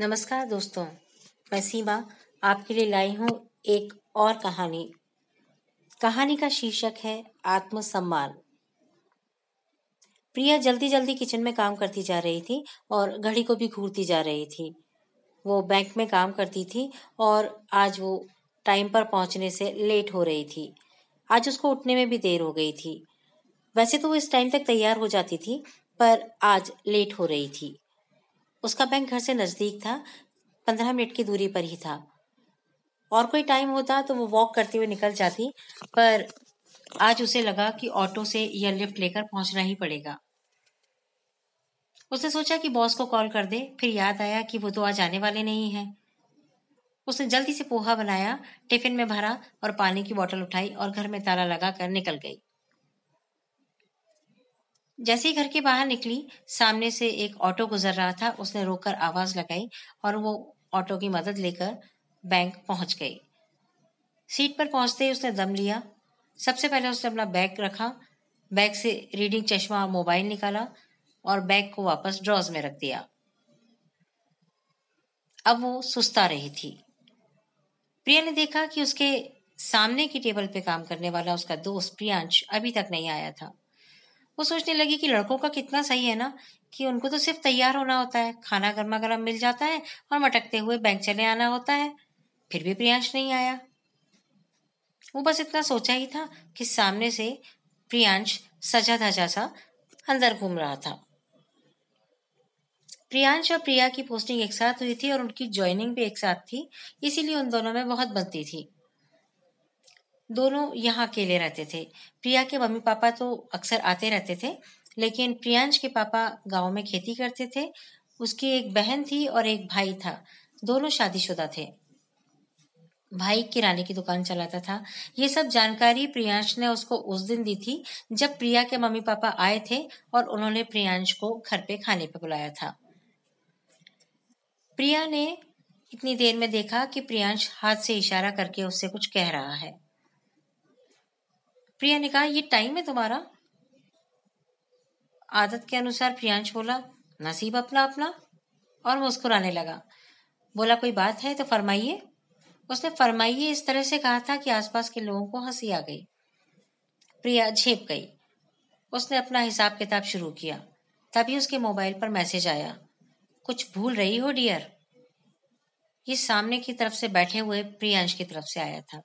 नमस्कार दोस्तों, मैं सीमा आपके लिए लाई हूँ एक और कहानी। कहानी का शीर्षक है आत्मसम्मान। प्रिया जल्दी जल्दी किचन में काम करती जा रही थी और घड़ी को भी घूरती जा रही थी। वो बैंक में काम करती थी और आज वो टाइम पर पहुंचने से लेट हो रही थी। आज उसको उठने में भी देर हो गई थी। वैसे तो वो इस टाइम तक तैयार हो जाती थी, पर आज लेट हो रही थी। उसका बैंक घर से नज़दीक था, 15 मिनट की दूरी पर ही था। और कोई टाइम होता तो वो वॉक करते हुए निकल जाती, पर आज उसे लगा कि ऑटो से या लिफ्ट लेकर पहुंचना ही पड़ेगा। उसने सोचा कि बॉस को कॉल कर दे, फिर याद आया कि वो तो आज आने वाले नहीं हैं। उसने जल्दी से पोहा बनाया, टिफिन में भरा और पानी की बोतल उठाई और घर में ताला लगा कर निकल गई। जैसे ही घर के बाहर निकली, सामने से एक ऑटो गुजर रहा था। उसने रोककर आवाज लगाई और वो ऑटो की मदद लेकर बैंक पहुंच गई। सीट पर पहुंचते ही उसने दम लिया। सबसे पहले उसने अपना बैग रखा, बैग से रीडिंग चश्मा, मोबाइल निकाला और बैग को वापस ड्रॉज में रख दिया। अब वो सुस्ता रही थी। प्रिया ने देखा कि उसके सामने की टेबल पे काम करने वाला उसका दोस्त प्रियांश अभी तक नहीं आया था। वो सोचने लगी कि लड़कों का कितना सही है ना, कि उनको तो सिर्फ तैयार होना होता है, खाना गर्मा गर्म मिल जाता है और मटकते हुए बैंक चले आना होता है। फिर भी प्रियांश नहीं आया। वो बस इतना सोचा ही था कि सामने से प्रियांश सजा धजा सा अंदर घूम रहा था। प्रियांश और प्रिया की पोस्टिंग एक साथ हुई थी और उनकी ज्वाइनिंग भी एक साथ थी, इसीलिए उन दोनों में बहुत बनती थी। दोनों यहाँ अकेले रहते थे। प्रिया के मम्मी पापा तो अक्सर आते रहते थे, लेकिन प्रियांश के पापा गांव में खेती करते थे। उसकी एक बहन थी और एक भाई था, दोनों शादीशुदा थे। भाई किराने की दुकान चलाता था। ये सब जानकारी प्रियांश ने उसको उस दिन दी थी जब प्रिया के मम्मी पापा आए थे और उन्होंने प्रियांश को घर पे खाने पे बुलाया था। प्रिया ने इतनी देर में देखा कि प्रियांश हाथ से इशारा करके उससे कुछ कह रहा है। प्रिया ने कहा, ये टाइम है तुम्हारा? आदत के अनुसार प्रियांश बोला, नसीब अपना अपना, और मुस्कुराने लगा। बोला, कोई बात है तो फरमाइए। उसने फरमाइए इस तरह से कहा था कि आसपास के लोगों को हंसी आ गई। प्रिया झेप गई। उसने अपना हिसाब किताब शुरू किया। तभी उसके मोबाइल पर मैसेज आया, कुछ भूल रही हो डियर? ये सामने की तरफ से बैठे हुए प्रियांश की तरफ से आया था।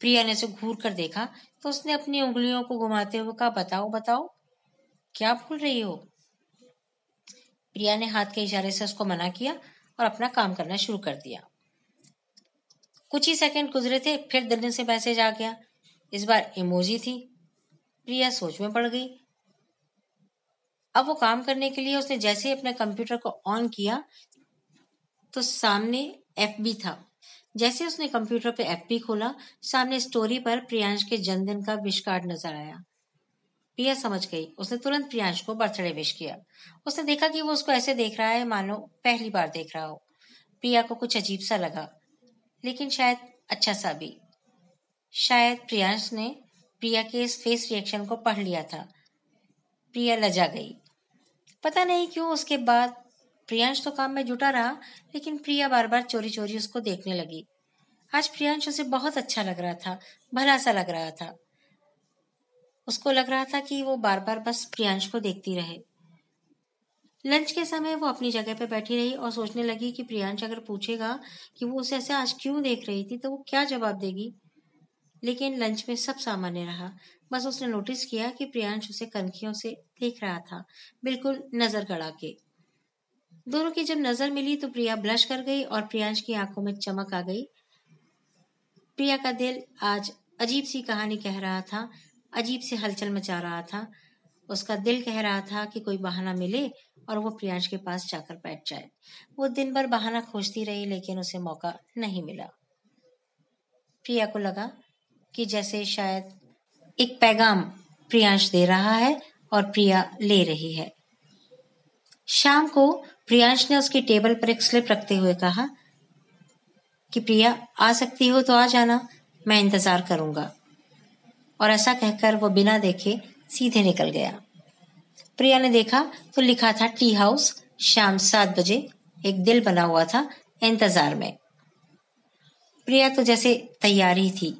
प्रिया ने उसे घूर कर देखा तो उसने अपनी उंगलियों को घुमाते हुए कहा, बताओ बताओ क्या भूल रही हो? प्रिया ने हाथ के इशारे से उसको मना किया और अपना काम करना शुरू कर दिया। कुछ ही सेकंड गुजरे थे, फिर दिल से मैसेज आ गया। इस बार इमोजी थी। प्रिया सोच में पड़ गई। अब वो काम करने के लिए उसने जैसे ही अपने कंप्यूटर को ऑन किया तो सामने FB था। जैसे उसने कंप्यूटर पे FB खोला, सामने स्टोरी पर प्रियांश के जन्मदिन का विश कार्ड नजर आया। प्रिया समझ गई। उसने तुरंत प्रियांश को बर्थडे विश किया। उसने देखा कि वो उसको ऐसे देख रहा है मानो पहली बार देख रहा हो। प्रिया को कुछ अजीब सा लगा, लेकिन शायद अच्छा सा भी। शायद प्रियांश ने प्रिया के इस फेस रिएक्शन को पढ़ लिया था। प्रिया लजा गई। पता नहीं क्यों उसके बाद प्रियांश तो काम में जुटा रहा, लेकिन प्रिया बार बार चोरी चोरी उसको देखने लगी। आज प्रियांश उसे बहुत अच्छा लग रहा था, भला सा लग रहा था। उसको लग रहा था कि वो बार बार बस प्रियांश को देखती रहे। लंच के समय वो अपनी जगह पे बैठी रही और सोचने लगी कि प्रियांश अगर पूछेगा कि वो उसे ऐसे आज क्यों देख रही थी तो वो क्या जवाब देगी। लेकिन लंच में सब सामान्य रहा। बस उसने नोटिस किया कि प्रियांश उसे कनखियों से देख रहा था, बिल्कुल नजर गड़ा के। दोनों की जब नजर मिली तो प्रिया ब्लश कर गई और प्रियांश की आंखों में चमक आ गई। प्रिया का दिल आज अजीब सी कहानी कह रहा था, अजीब सी हलचल मचा रहा था। उसका दिल कह रहा था कि कोई बहाना मिले और वो प्रियांश के पास जाकर बैठ जाए। वो दिन भर बहाना खोजती रही, लेकिन उसे मौका नहीं मिला। प्रिया को लगा कि जैसे शायद एक पैगाम प्रियांश दे रहा है और प्रिया ले रही है। शाम को प्रियांश ने उसकी टेबल पर एक स्लिप रखते हुए कहा कि प्रिया, आ सकती हो तो आ जाना, मैं इंतजार करूंगा। और ऐसा कहकर वो बिना देखे सीधे निकल गया। प्रिया ने देखा तो लिखा था टी हाउस, शाम 7 बजे एक दिल बना हुआ था इंतजार में। प्रिया तो जैसे तैयार ही थी।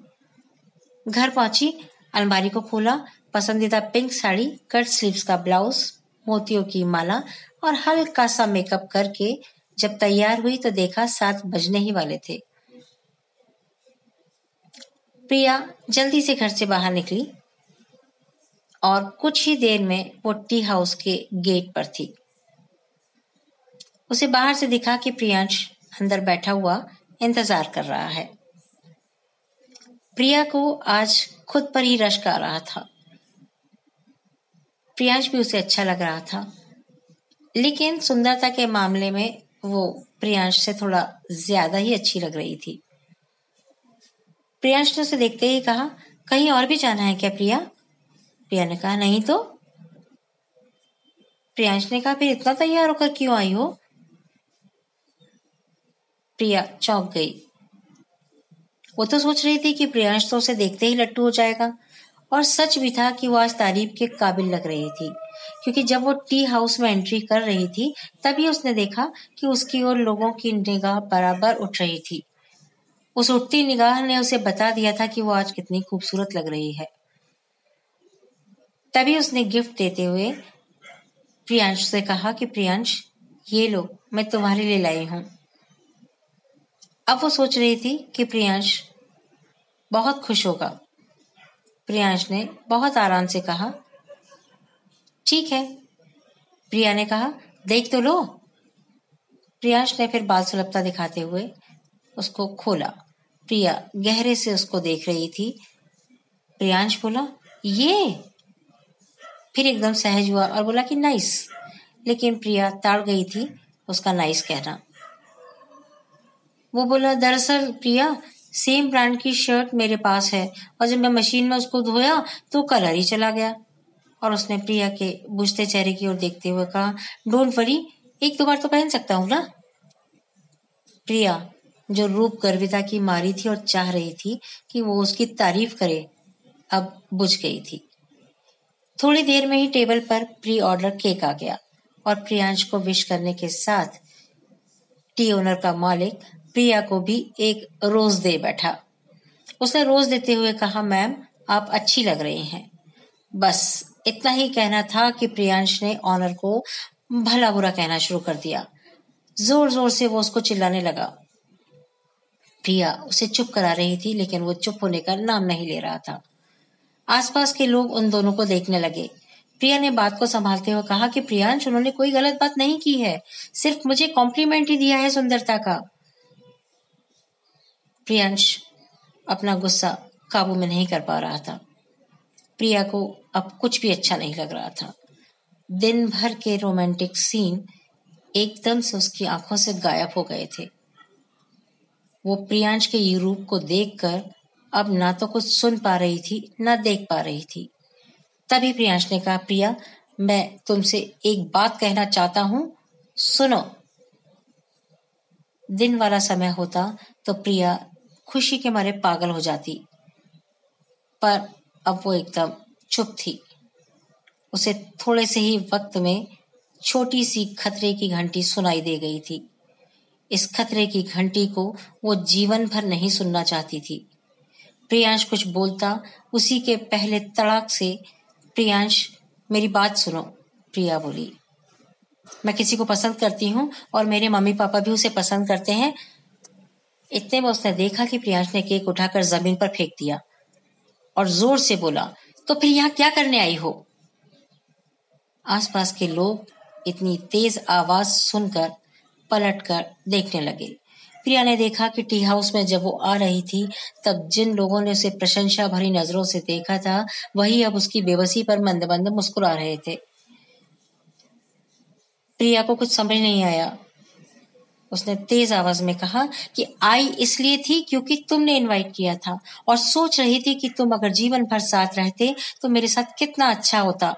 घर पहुंची, अलमारी को खोला, पसंदीदा पिंक साड़ी, कट स्लीव्स का ब्लाउज, मोतियों की माला और हल्का सा मेकअप करके जब तैयार हुई तो देखा 7 बजने ही वाले थे। प्रिया जल्दी से घर से बाहर निकली और कुछ ही देर में वो टी हाउस के गेट पर थी। उसे बाहर से दिखा कि प्रियांश अंदर बैठा हुआ इंतजार कर रहा है। प्रिया को आज खुद पर ही रश्क आ रहा था। प्रियांश भी उसे अच्छा लग रहा था, लेकिन सुंदरता के मामले में वो प्रियांश से थोड़ा ज्यादा ही अच्छी लग रही थी। प्रियांश ने उसे देखते ही कहा, कहीं और भी जाना है क्या प्रिया? प्रिया ने कहा, नहीं तो। प्रियांश ने कहा, फिर इतना तैयार होकर क्यों आई हो? प्रिया चौंक गई। वो तो सोच रही थी कि प्रियांश तो उसे देखते ही लट्टू हो जाएगा, और सच भी था कि वो आज तारीफ के काबिल लग रही थी, क्योंकि जब वो टी हाउस में एंट्री कर रही थी तभी उसने देखा कि उसकी ओर लोगों की निगाह बराबर उठ रही थी। उस उठती निगाह ने उसे बता दिया था कि वो आज कितनी खूबसूरत लग रही है। तभी उसने गिफ्ट देते हुए प्रियांश से कहा कि प्रियांश, ये लो, मैं तुम्हारे लिए लाई हूं। अब वो सोच रही थी कि प्रियांश बहुत खुश होगा। प्रियांश ने बहुत आराम से कहा, ठीक है। प्रिया ने कहा, देख तो लो। प्रियांश ने फिर बाल सुलभता दिखाते हुए उसको खोला। प्रिया गहरे से उसको देख रही थी। प्रियांश बोला, ये। फिर एकदम सहज हुआ और बोला कि नाइस, लेकिन प्रिया ताड़ गई थी उसका नाइस कहना। वो बोला, दरअसल प्रिया, सेम ब्रांड की शर्ट मेरे पास है और जब मैं मशीन में उसको धोया तो कलर ही चला गया। और उसने प्रिया के बुझते चेहरे की ओर देखते हुए कहा, डोंट वरी, एक दो बार तो पहन सकता हूँ ना। प्रिया जो रूप गर्विता की मारी थी और चाह रही थी कि वो उसकी तारीफ करे, अब बुझ गई थी। थोड़ी देर में ही टेबल पर प्री ऑर्डर केक आ गया और प्रियांश को विश करने के साथ टी ओनर का मालिक प्रिया को भी एक रोज दे बैठा। उसने रोज देते हुए कहा, मैम आप अच्छी लग रही हैं। बस इतना ही कहना था कि प्रियांश ने ऑनर को भला बुरा कहना शुरू कर दिया। जोर जोर से वो उसको चिल्लाने लगा। प्रिया उसे चुप करा रही थी, लेकिन वो चुप होने का नाम नहीं ले रहा था। आसपास के लोग उन दोनों को देखने लगे। प्रिया ने बात को संभालते हुए कहा कि प्रियांश, उन्होंने कोई गलत बात नहीं की है, सिर्फ मुझे कॉम्प्लीमेंट ही दिया है सुंदरता का। प्रियांश अपना गुस्सा काबू में नहीं कर पा रहा था। प्रिया को अब कुछ भी अच्छा नहीं लग रहा था। दिन भर के रोमांटिक सीन एकदम से उसकी आंखों से गायब हो गए थे। वो प्रियांश के ये रूप को देखकर अब ना तो कुछ सुन पा रही थी ना देख पा रही थी। तभी प्रियांश ने कहा, प्रिया, मैं तुमसे एक बात कहना चाहता हूँ, सुनो। दिन वाला समय होता तो प्रिया खुशी के मारे पागल हो जाती, पर अब वो एकदम चुप थी। उसे थोड़े से ही वक्त में छोटी सी खतरे की घंटी सुनाई दे गई थी। इस खतरे की घंटी को वो जीवन भर नहीं सुनना चाहती थी। प्रियांश कुछ बोलता उसी के पहले तड़ाक से, प्रियांश मेरी बात सुनो। प्रिया बोली, मैं किसी को पसंद करती हूँ और मेरे मम्मी पापा भी उसे पसंद करते हैं। इतने में उसने देखा कि प्रियांश ने केक उठाकर जमीन पर फेंक दिया और जोर से बोला, तो फिर यहाँ क्या करने आई हो? आसपास के लोग इतनी तेज आवाज सुनकर पलटकर देखने लगे। प्रिया ने देखा कि टी हाउस में जब वो आ रही थी तब जिन लोगों ने उसे प्रशंसा भरी नजरों से देखा था, वही अब उसकी बेबसी पर मंद मंद मुस्कुरा रहे थे। प्रिया को कुछ समझ नहीं आया। उसने तेज आवाज में कहा कि आई इसलिए थी क्योंकि तुमने इनवाइट किया था और सोच रही थी कि तुम अगर जीवन भर साथ रहते तो मेरे साथ कितना अच्छा होता,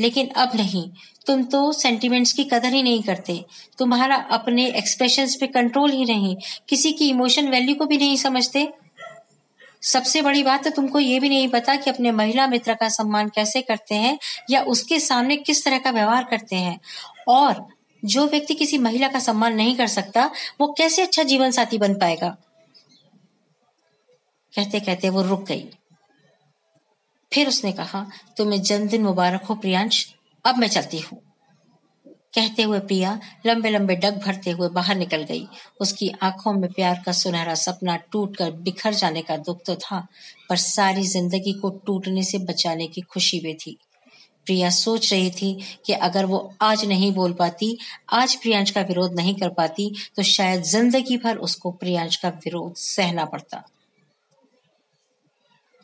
लेकिन अब नहीं। तुम तो सेंटिमेंट्स की कदर ही नहीं करते। तुम्हारा अपने एक्सप्रेशंस पे कंट्रोल ही नहीं, किसी की इमोशन वैल्यू को भी नहीं समझते। सबसे बड़ी बात है, तुमको ये भी नहीं पता कि अपने महिला मित्र का सम्मान कैसे करते हैं या उसके सामने किस तरह का व्यवहार करते हैं। और जो व्यक्ति किसी महिला का सम्मान नहीं कर सकता वो कैसे अच्छा जीवन साथी बन पाएगा। कहते कहते वो रुक गई। फिर उसने कहा, तुम्हें जन्मदिन मुबारक हो प्रियांश, अब मैं चलती हूं। कहते हुए प्रिया लंबे लंबे डग भरते हुए बाहर निकल गई। उसकी आंखों में प्यार का सुनहरा सपना टूटकर बिखर जाने का दुख तो था, पर सारी जिंदगी को टूटने से बचाने की खुशी भी थी। प्रिया सोच रही थी कि अगर वो आज नहीं बोल पाती, आज प्रियांश का विरोध नहीं कर पाती, तो शायद जिंदगी भर उसको प्रियांश का विरोध सहना पड़ता।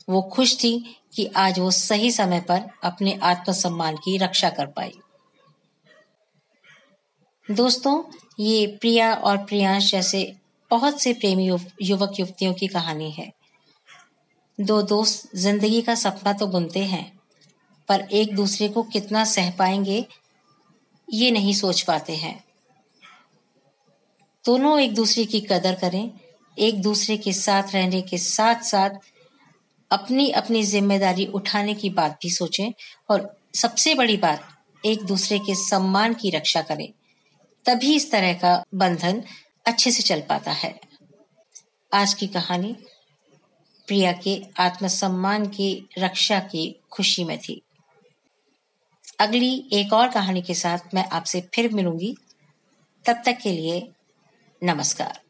वो खुश थी कि आज वो सही समय पर अपने आत्मसम्मान की रक्षा कर पाई। दोस्तों, ये प्रिया और प्रियांश जैसे बहुत से प्रेमी युवक युवतियों की कहानी है। दो दोस्त जिंदगी का सपना तो बुनते हैं, पर एक दूसरे को कितना सह पाएंगे ये नहीं सोच पाते हैं। दोनों एक दूसरे की कदर करें, एक दूसरे के साथ रहने के साथ साथ अपनी अपनी जिम्मेदारी उठाने की बात भी सोचें, और सबसे बड़ी बात, एक दूसरे के सम्मान की रक्षा करें। तभी इस तरह का बंधन अच्छे से चल पाता है। आज की कहानी प्रिया के आत्मसम्मान की रक्षा की खुशी में थी। अगली एक और कहानी के साथ मैं आपसे फिर मिलूंगी। तब तक के लिए नमस्कार।